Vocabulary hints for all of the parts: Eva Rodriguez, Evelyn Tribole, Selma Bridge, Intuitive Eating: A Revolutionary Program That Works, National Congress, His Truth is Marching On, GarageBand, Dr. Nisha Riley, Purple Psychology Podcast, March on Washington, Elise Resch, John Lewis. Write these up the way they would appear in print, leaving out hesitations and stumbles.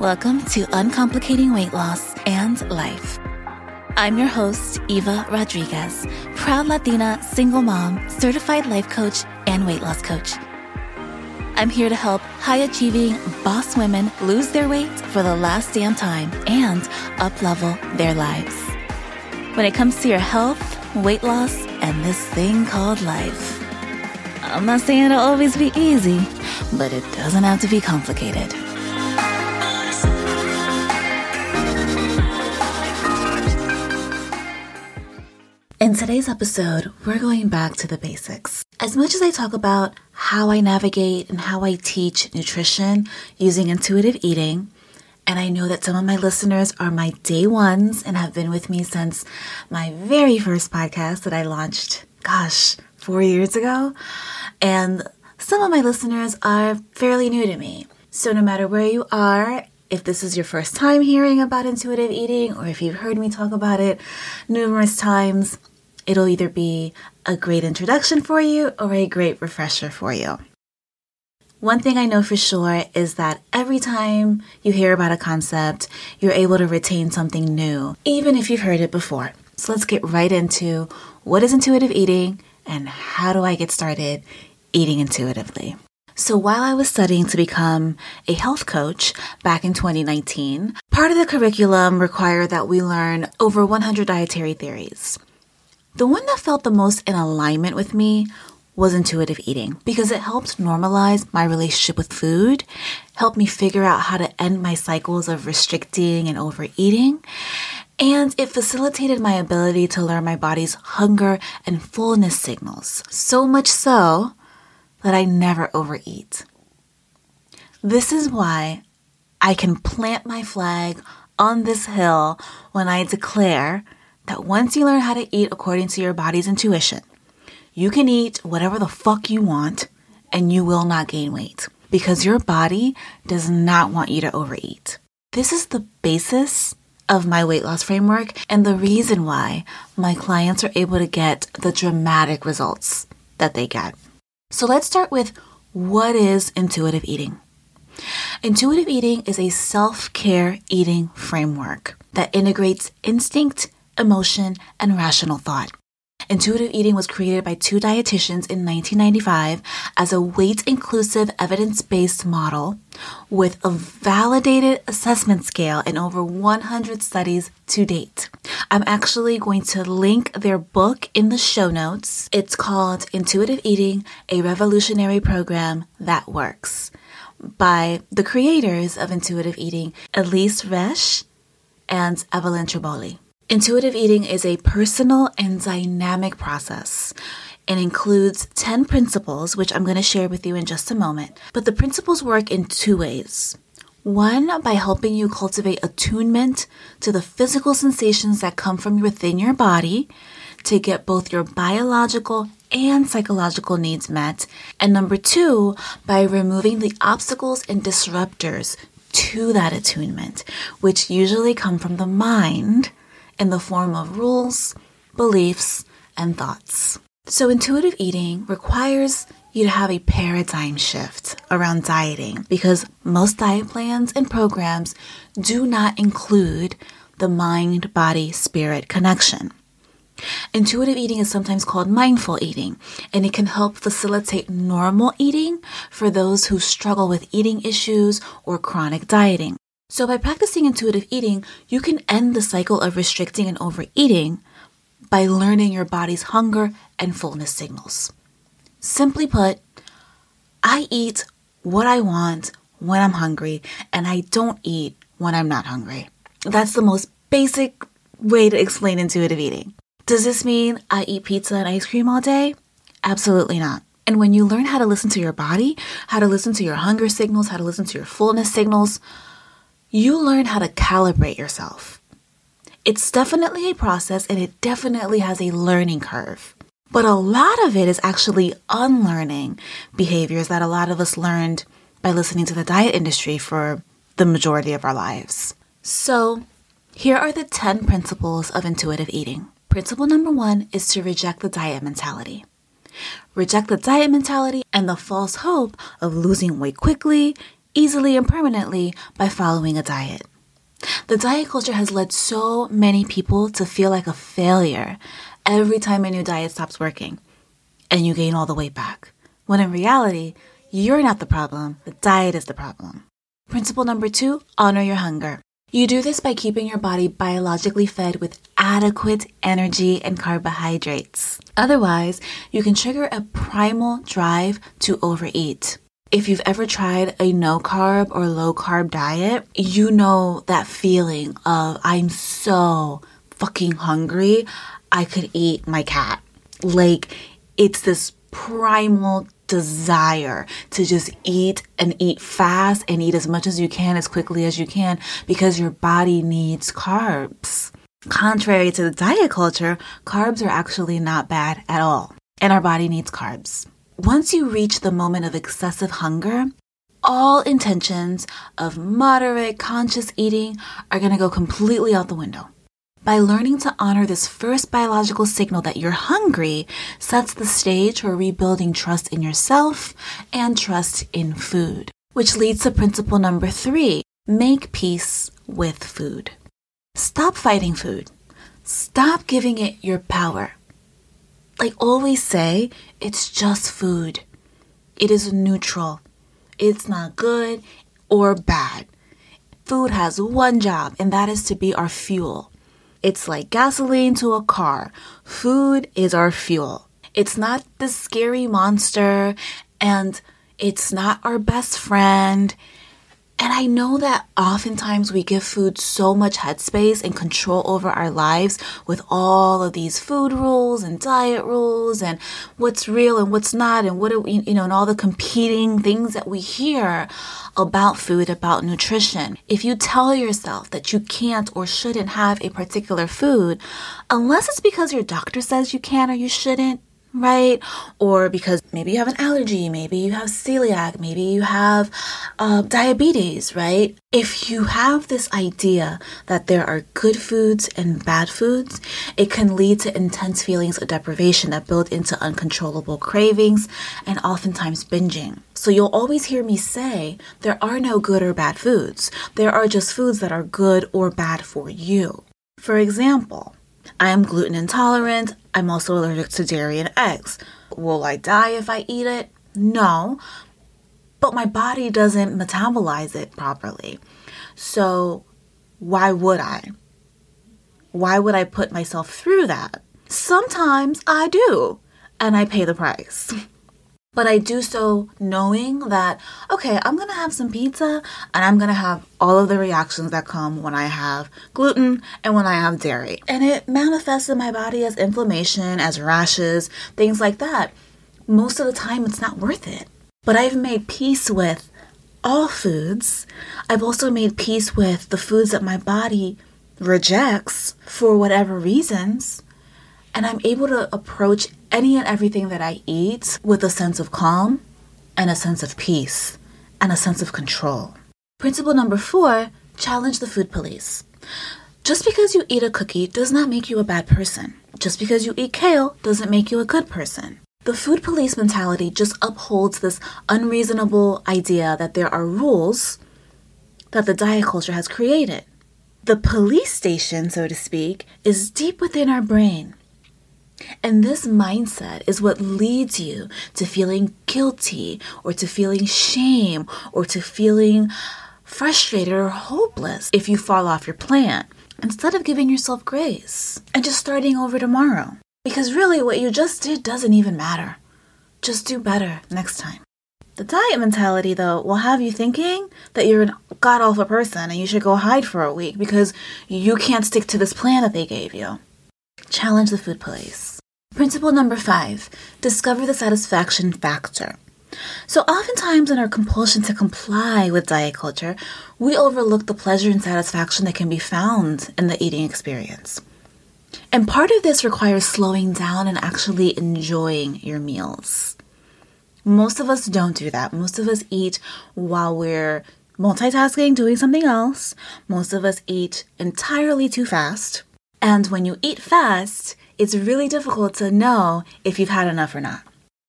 Welcome to Uncomplicating Weight Loss and Life. I'm your host, Eva Rodriguez, proud Latina, single mom, certified life coach, and weight loss coach. I'm here to help high-achieving boss women lose their weight for the last damn time and up-level their lives. When it comes to your health, weight loss, and this thing called life, I'm not saying it'll always be easy, but it doesn't have to be complicated. In today's episode, we're going back to the basics. As much as I talk about how I navigate and how I teach nutrition using intuitive eating, and I know that some of my listeners are my day ones and have been with me since my very first podcast that I launched, 4 years ago, and some of my listeners are fairly new to me. So no matter where you are, if this is your first time hearing about intuitive eating, or if you've heard me talk about it numerous times, it'll either be a great introduction for you or a great refresher for you. One thing I know for sure is that every time you hear about a concept, you're able to retain something new, even if you've heard it before. So let's get right into what is intuitive eating and how do I get started eating intuitively. So while I was studying to become a health coach back in 2019, part of the curriculum required that we learn over 100 dietary theories. The one that felt the most in alignment with me was intuitive eating because it helped normalize my relationship with food, helped me figure out how to end my cycles of restricting and overeating, and it facilitated my ability to learn my body's hunger and fullness signals, so much so that I never overeat. This is why I can plant my flag on this hill when I declare that once you learn how to eat according to your body's intuition, you can eat whatever the fuck you want and you will not gain weight because your body does not want you to overeat. This is the basis of my weight loss framework and the reason why my clients are able to get the dramatic results that they get. So let's start with what is intuitive eating. Intuitive eating is a self-care eating framework that integrates instinct, emotion, and rational thought. Intuitive eating was created by two dietitians in 1995 as a weight-inclusive, evidence-based model with a validated assessment scale in over 100 studies to date. I'm actually going to link their book in the show notes. It's called Intuitive Eating: A Revolutionary Program That Works by the creators of intuitive eating, Elise Resch and Evelyn Tribole. Intuitive eating is a personal and dynamic process and includes 10 principles, which I'm going to share with you in just a moment. But the principles work in two ways. One, by helping you cultivate attunement to the physical sensations that come from within your body to get both your biological and psychological needs met. And number two, by removing the obstacles and disruptors to that attunement, which usually come from the mind in the form of rules, beliefs, and thoughts. So intuitive eating requires you to have a paradigm shift around dieting because most diet plans and programs do not include the mind-body-spirit connection. Intuitive eating is sometimes called mindful eating, and it can help facilitate normal eating for those who struggle with eating issues or chronic dieting. So by practicing intuitive eating, you can end the cycle of restricting and overeating by learning your body's hunger and fullness signals. Simply put, I eat what I want when I'm hungry, and I don't eat when I'm not hungry. That's the most basic way to explain intuitive eating. Does this mean I eat pizza and ice cream all day? Absolutely not. And when you learn how to listen to your body, how to listen to your hunger signals, how to listen to your fullness signals, you learn how to calibrate yourself. It's definitely a process, and it definitely has a learning curve. But a lot of it is actually unlearning behaviors that a lot of us learned by listening to the diet industry for the majority of our lives. So here are the 10 principles of intuitive eating. Principle number 1 is to reject the diet mentality. Reject the diet mentality and the false hope of losing weight quickly, easily and permanently by following a diet. The diet culture has led so many people to feel like a failure every time a new diet stops working and you gain all the weight back, when in reality, you're not the problem, the diet is the problem. Principle number 2, honor your hunger. You do this by keeping your body biologically fed with adequate energy and carbohydrates. Otherwise, you can trigger a primal drive to overeat. If you've ever tried a no-carb or low-carb diet, you know that feeling of, I'm so fucking hungry, I could eat my cat. Like, it's this primal desire to just eat and eat fast and eat as much as you can as quickly as you can because your body needs carbs. Contrary to the diet culture, carbs are actually not bad at all, and our body needs carbs. Once you reach the moment of excessive hunger, all intentions of moderate, conscious eating are going to go completely out the window. By learning to honor this first biological signal that you're hungry sets the stage for rebuilding trust in yourself and trust in food, which leads to principle number 3, make peace with food. Stop fighting food. Stop giving it your power. Like always say, it's just food. It is neutral. It's not good or bad. Food has one job, and that is to be our fuel. It's like gasoline to a car. Food is our fuel. It's not the scary monster, and it's not our best friend. And I know that oftentimes we give food so much headspace and control over our lives with all of these food rules and diet rules and what's real and what's not and what are we, and all the competing things that we hear about food, about nutrition. If you tell yourself that you can't or shouldn't have a particular food, unless it's because your doctor says you can or you shouldn't, right? Or because maybe you have an allergy, maybe you have celiac, maybe you have diabetes, right? If you have this idea that there are good foods and bad foods, it can lead to intense feelings of deprivation that build into uncontrollable cravings and oftentimes binging. So you'll always hear me say, there are no good or bad foods. There are just foods that are good or bad for you. For example, I am gluten intolerant. I'm also allergic to dairy and eggs. Will I die if I eat it? No, but my body doesn't metabolize it properly. So why would I? Why would I put myself through that? Sometimes I do, and I pay the price. But I do so knowing that, okay, I'm going to have some pizza and I'm going to have all of the reactions that come when I have gluten and when I have dairy. And it manifests in my body as inflammation, as rashes, things like that. Most of the time, it's not worth it. But I've made peace with all foods. I've also made peace with the foods that my body rejects for whatever reasons. And I'm able to approach any and everything that I eat with a sense of calm and a sense of peace and a sense of control. Principle number 4, challenge the food police. Just because you eat a cookie does not make you a bad person. Just because you eat kale doesn't make you a good person. The food police mentality just upholds this unreasonable idea that there are rules that the diet culture has created. The police station, so to speak, is deep within our brain. And this mindset is what leads you to feeling guilty or to feeling shame or to feeling frustrated or hopeless if you fall off your plan, instead of giving yourself grace and just starting over tomorrow. Because really what you just did doesn't even matter. Just do better next time. The diet mentality, though, will have you thinking that you're a god-awful person and you should go hide for a week because you can't stick to this plan that they gave you. Challenge the food police. Principle number 5, discover the satisfaction factor. So oftentimes in our compulsion to comply with diet culture, we overlook the pleasure and satisfaction that can be found in the eating experience. And part of this requires slowing down and actually enjoying your meals. Most of us don't do that. Most of us eat while we're multitasking, doing something else. Most of us eat entirely too fast. And when you eat fast, it's really difficult to know if you've had enough or not.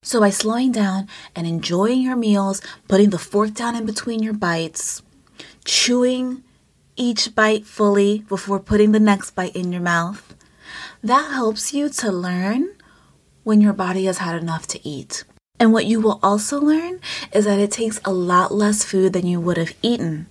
So by slowing down and enjoying your meals, putting the fork down in between your bites, chewing each bite fully before putting the next bite in your mouth, that helps you to learn when your body has had enough to eat. And what you will also learn is that it takes a lot less food than you would have eaten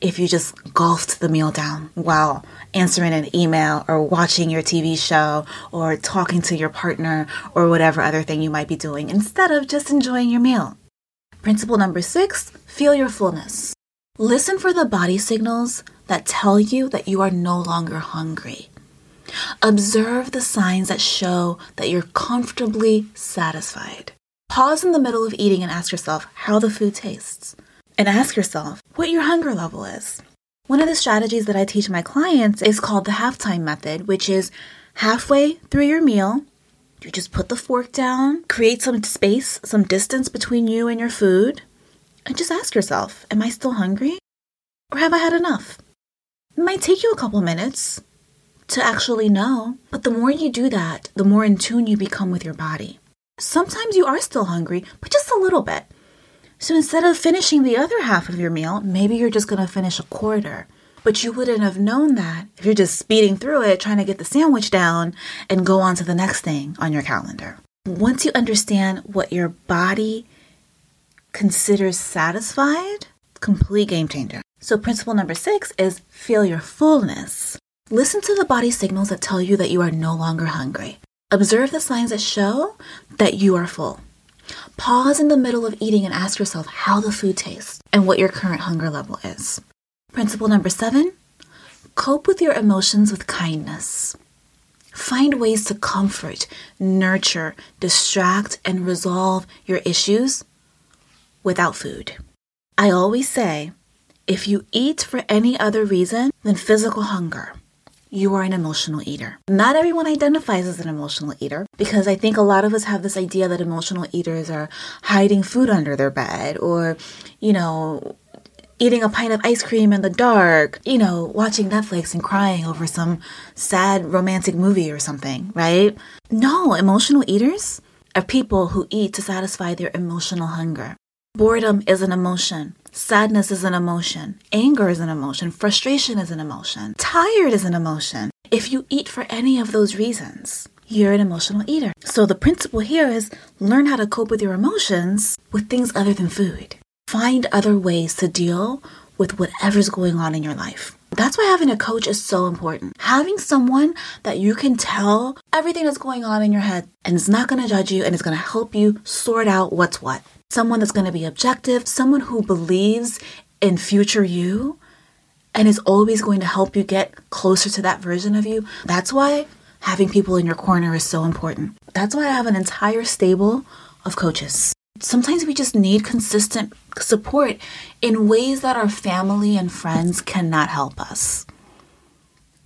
if you just gulped the meal down while answering an email or watching your TV show or talking to your partner or whatever other thing you might be doing instead of just enjoying your meal. Principle number 6, feel your fullness. Listen for the body signals that tell you that you are no longer hungry. Observe the signs that show that you're comfortably satisfied. Pause in the middle of eating and ask yourself how the food tastes. And ask yourself what your hunger level is. One of the strategies that I teach my clients is called the halftime method, which is halfway through your meal, you just put the fork down, create some space, some distance between you and your food, and just ask yourself, am I still hungry? Or have I had enough? It might take you a couple minutes to actually know, but the more you do that, the more in tune you become with your body. Sometimes you are still hungry, but just a little bit. So instead of finishing the other half of your meal, maybe you're just going to finish a quarter. But you wouldn't have known that if you're just speeding through it, trying to get the sandwich down and go on to the next thing on your calendar. Once you understand what your body considers satisfied, complete game changer. So principle number 6 is feel your fullness. Listen to the body signals that tell you that you are no longer hungry. Observe the signs that show that you are full. Pause in the middle of eating and ask yourself how the food tastes and what your current hunger level is. Principle number 7, cope with your emotions with kindness. Find ways to comfort, nurture, distract, and resolve your issues without food. I always say, if you eat for any other reason than physical hunger, you are an emotional eater. Not everyone identifies as an emotional eater because I think a lot of us have this idea that emotional eaters are hiding food under their bed or, eating a pint of ice cream in the dark, watching Netflix and crying over some sad romantic movie or something, right? No, emotional eaters are people who eat to satisfy their emotional hunger. Boredom is an emotion. Sadness is an emotion. Anger is an emotion. Frustration is an emotion. Tired is an emotion. If you eat for any of those reasons, you're an emotional eater. So the principle here is learn how to cope with your emotions with things other than food. Find other ways to deal with whatever's going on in your life. That's why having a coach is so important. Having someone that you can tell everything that's going on in your head and is not going to judge you and is going to help you sort out what's what. Someone that's going to be objective, someone who believes in future you and is always going to help you get closer to that version of you. That's why having people in your corner is so important. That's why I have an entire stable of coaches. Sometimes we just need consistent support in ways that our family and friends cannot help us.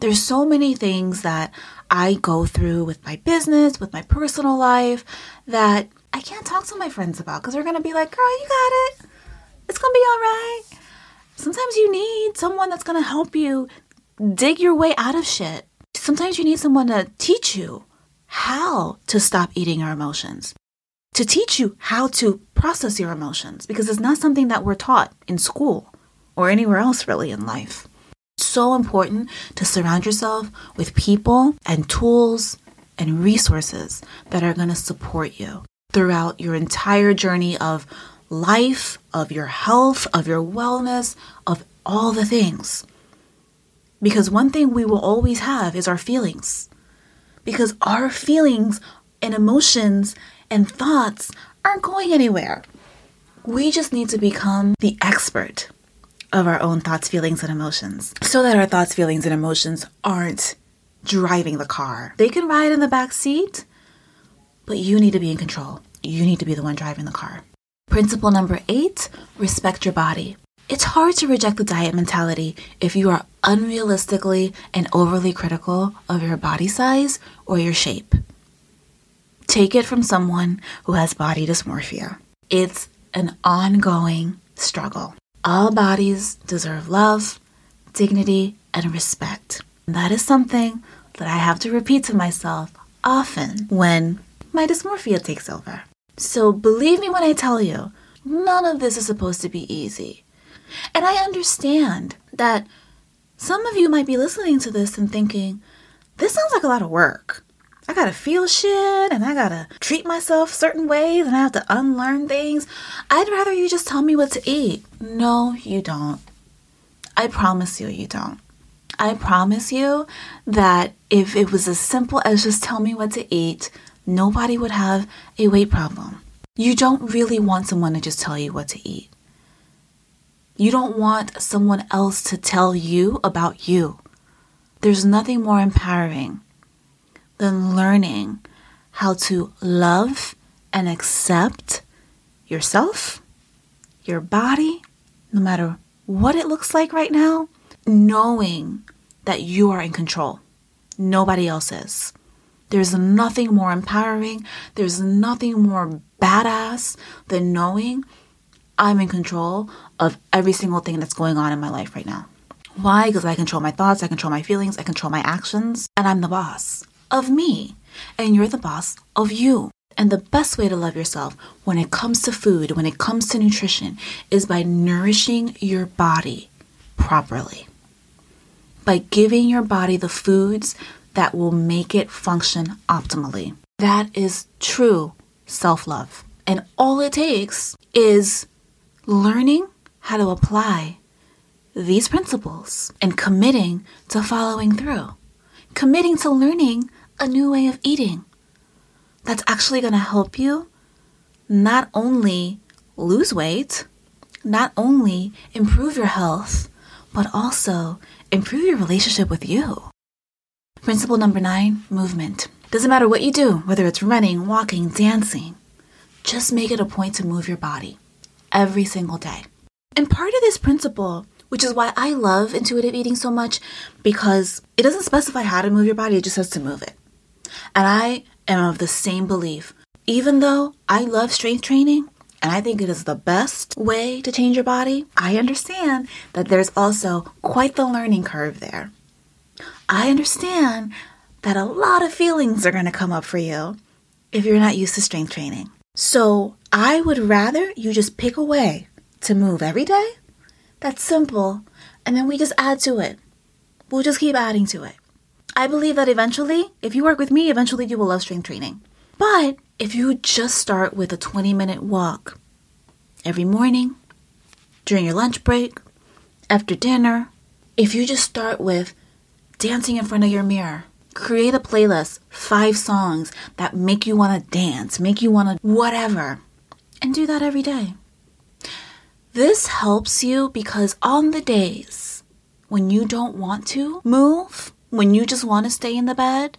There's so many things that I go through with my business, with my personal life, that I can't talk to my friends about because they're going to be like, girl, you got it. It's going to be all right. Sometimes you need someone that's going to help you dig your way out of shit. Sometimes you need someone to teach you how to stop eating your emotions, to teach you how to process your emotions, because it's not something that we're taught in school or anywhere else really in life. It's so important to surround yourself with people and tools and resources that are going to support you throughout your entire journey of life, of your health, of your wellness, of all the things. Because one thing we will always have is our feelings. Because our feelings and emotions and thoughts aren't going anywhere. We just need to become the expert of our own thoughts, feelings, and emotions so that our thoughts, feelings, and emotions aren't driving the car. They can ride in the back seat, but you need to be in control. You need to be the one driving the car. Principle number 8, respect your body. It's hard to reject the diet mentality if you are unrealistically and overly critical of your body size or your shape. Take it from someone who has body dysmorphia. It's an ongoing struggle. All bodies deserve love, dignity, and respect. And that is something that I have to repeat to myself often when my dysmorphia takes over. So believe me when I tell you, none of this is supposed to be easy. And I understand that some of you might be listening to this and thinking, this sounds like a lot of work. I gotta feel shit, and I gotta treat myself certain ways, and I have to unlearn things. I'd rather you just tell me what to eat. No, you don't. I promise you, you don't. I promise you that if it was as simple as just tell me what to eat, nobody would have a weight problem. You don't really want someone to just tell you what to eat. You don't want someone else to tell you about you. There's nothing more empowering than learning how to love and accept yourself, your body, no matter what it looks like right now, knowing that you are in control. Nobody else is. There's nothing more empowering. There's nothing more badass than knowing I'm in control of every single thing that's going on in my life right now. Why? Because I control my thoughts, I control my feelings, I control my actions, and I'm the boss of me, and you're the boss of you. And the best way to love yourself when it comes to food, when it comes to nutrition, is by nourishing your body properly, by giving your body the foods that will make it function optimally. That is true self-love. And all it takes is learning how to apply these principles and committing to following through. Committing to learning a new way of eating that's actually going to help you not only lose weight, not only improve your health, but also improve your relationship with you. Principle number 9, movement. Doesn't matter what you do, whether it's running, walking, dancing, just make it a point to move your body every single day. And part of this principle, which is why I love intuitive eating so much, because it doesn't specify how to move your body, it just says to move it. And I am of the same belief. Even though I love strength training, and I think it is the best way to change your body, I understand that there's also quite the learning curve there. I understand that a lot of feelings are going to come up for you if you're not used to strength training. So I would rather you just pick a way to move every day. That's simple. And then we just add to it. We'll just keep adding to it. I believe that eventually, if you work with me, eventually you will love strength training. But if you just start with a 20-minute walk every morning, during your lunch break, after dinner, if you just start with dancing in front of your mirror, create a playlist, 5 songs that make you want to dance, make you want to whatever, and do that every day. This helps you because on the days when you don't want to move, when you just want to stay in the bed,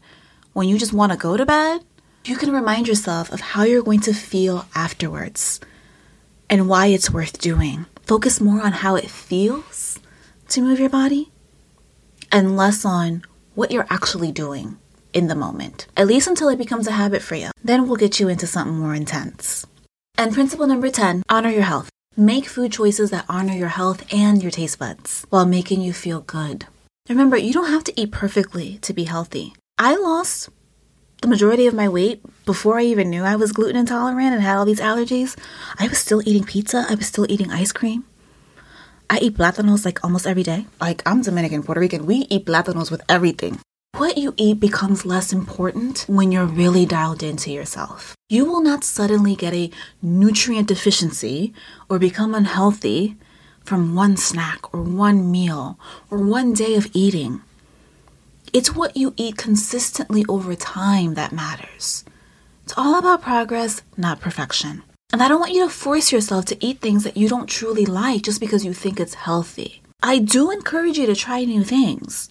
when you just want to go to bed, you can remind yourself of how you're going to feel afterwards and why it's worth doing. Focus more on how it feels to move your body and less on what you're actually doing in the moment, at least until it becomes a habit for you. Then we'll get you into something more intense. And principle number 10, honor your health. Make food choices that honor your health and your taste buds while making you feel good. Remember, you don't have to eat perfectly to be healthy. I lost the majority of my weight before I even knew I was gluten intolerant and had all these allergies. I was still eating pizza. I was still eating ice cream. I eat plátanos like almost every day. Like, I'm Dominican, Puerto Rican. We eat plátanos with everything. What you eat becomes less important when you're really dialed into yourself. You will not suddenly get a nutrient deficiency or become unhealthy from one snack or one meal or one day of eating. It's what you eat consistently over time that matters. It's all about progress, not perfection. And I don't want you to force yourself to eat things that you don't truly like just because you think it's healthy. I do encourage you to try new things.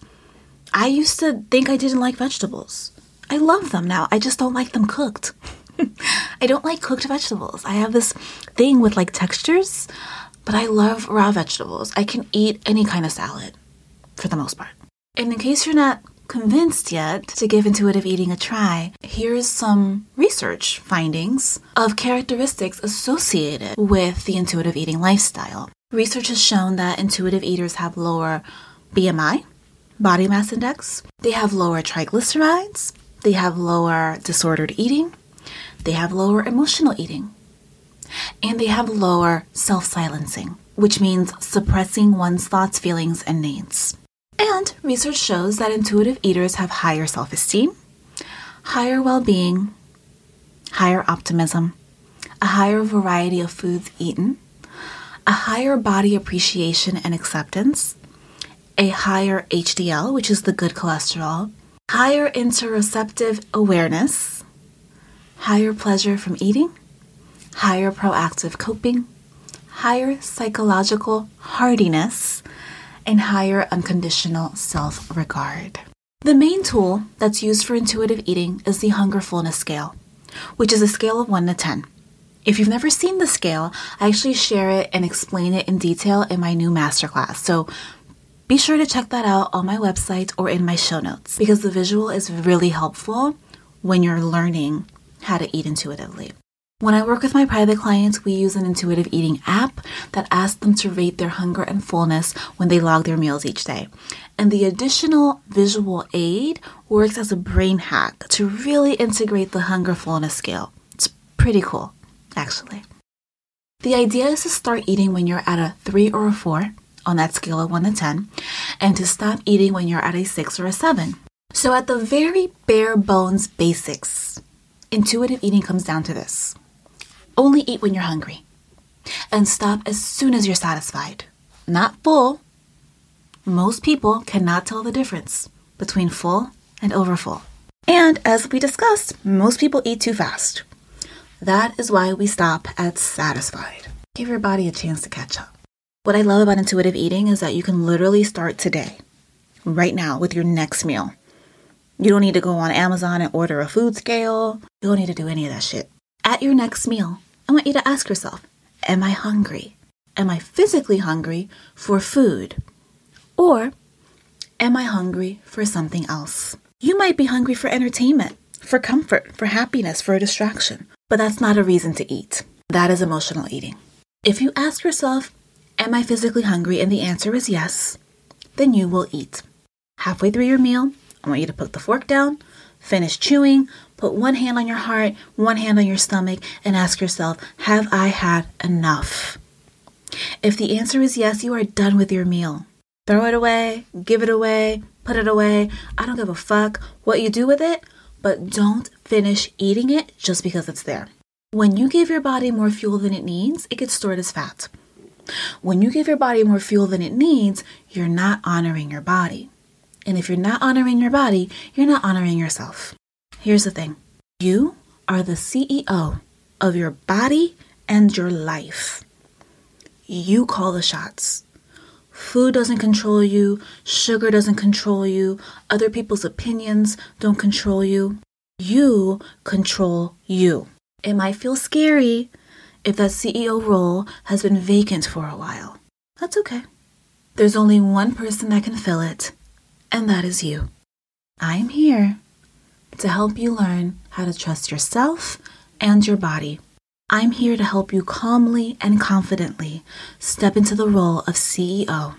I used to think I didn't like vegetables. I love them now. I just don't like them cooked. I don't like cooked vegetables. I have this thing with like textures, but I love raw vegetables. I can eat any kind of salad for the most part. And in case you're not convinced yet to give intuitive eating a try, here's some research findings of characteristics associated with the intuitive eating lifestyle. Research has shown that intuitive eaters have lower BMI, body mass index, they have lower triglycerides, they have lower disordered eating, They have lower emotional eating. And they have lower self-silencing, which means suppressing one's thoughts, feelings, and needs. And research shows that intuitive eaters have higher self-esteem, higher well-being, higher optimism, a higher variety of foods eaten, a higher body appreciation and acceptance, a higher HDL, which is the good cholesterol, higher interoceptive awareness, higher pleasure from eating, higher proactive coping, higher psychological hardiness, and higher unconditional self-regard. The main tool that's used for intuitive eating is the Hunger Fullness Scale, which is a scale of 1 to 10. If you've never seen the scale, I actually share it and explain it in detail in my new masterclass. So be sure to check that out on my website or in my show notes, because the visual is really helpful when you're learning how to eat intuitively. When I work with my private clients, we use an intuitive eating app that asks them to rate their hunger and fullness when they log their meals each day. And the additional visual aid works as a brain hack to really integrate the hunger fullness scale. It's pretty cool, actually. The idea is to start eating when you're at a 3 or a 4 on that scale of 1 to 10, and to stop eating when you're at a 6 or a 7. So at the very bare bones basics, intuitive eating comes down to this. Only eat when you're hungry and stop as soon as you're satisfied. Not full. Most people cannot tell the difference between full and overfull. And as we discussed, most people eat too fast. That is why we stop at satisfied. Give your body a chance to catch up. What I love about intuitive eating is that you can literally start today, right now, with your next meal. You don't need to go on Amazon and order a food scale. You don't need to do any of that shit. At your next meal, I want you to ask yourself, am I hungry? Am I physically hungry for food? Or am I hungry for something else? You might be hungry for entertainment, for comfort, for happiness, for a distraction, but that's not a reason to eat. That is emotional eating. If you ask yourself, am I physically hungry? And the answer is yes, then you will eat. Halfway through your meal, I want you to put the fork down, finish chewing, put one hand on your heart, one hand on your stomach, and ask yourself, have I had enough? If the answer is yes, you are done with your meal. Throw it away, give it away, put it away. I don't give a fuck what you do with it, but don't finish eating it just because it's there. When you give your body more fuel than it needs, it gets stored as fat. When you give your body more fuel than it needs, you're not honoring your body. And if you're not honoring your body, you're not honoring yourself. Here's the thing. You are the CEO of your body and your life. You call the shots. Food doesn't control you. Sugar doesn't control you. Other people's opinions don't control you. You control you. It might feel scary if that CEO role has been vacant for a while. That's okay. There's only one person that can fill it, and that is you. I'm here to help you learn how to trust yourself and your body. I'm here to help you calmly and confidently step into the role of CEO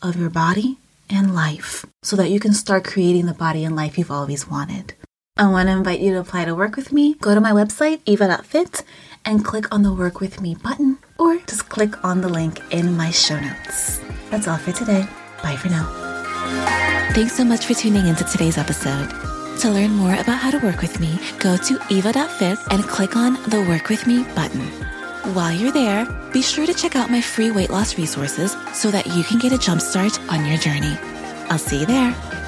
of your body and life so that you can start creating the body and life you've always wanted. I want to invite you to apply to work with me. Go to my website, eva.fit, and click on the Work With Me button, or just click on the link in my show notes. That's all for today. Bye for now. Thanks so much for tuning into today's episode. To learn more about how to work with me, go to eva.fit and click on the Work With Me button. While you're there, be sure to check out my free weight loss resources so that you can get a jump start on your journey. I'll see you there.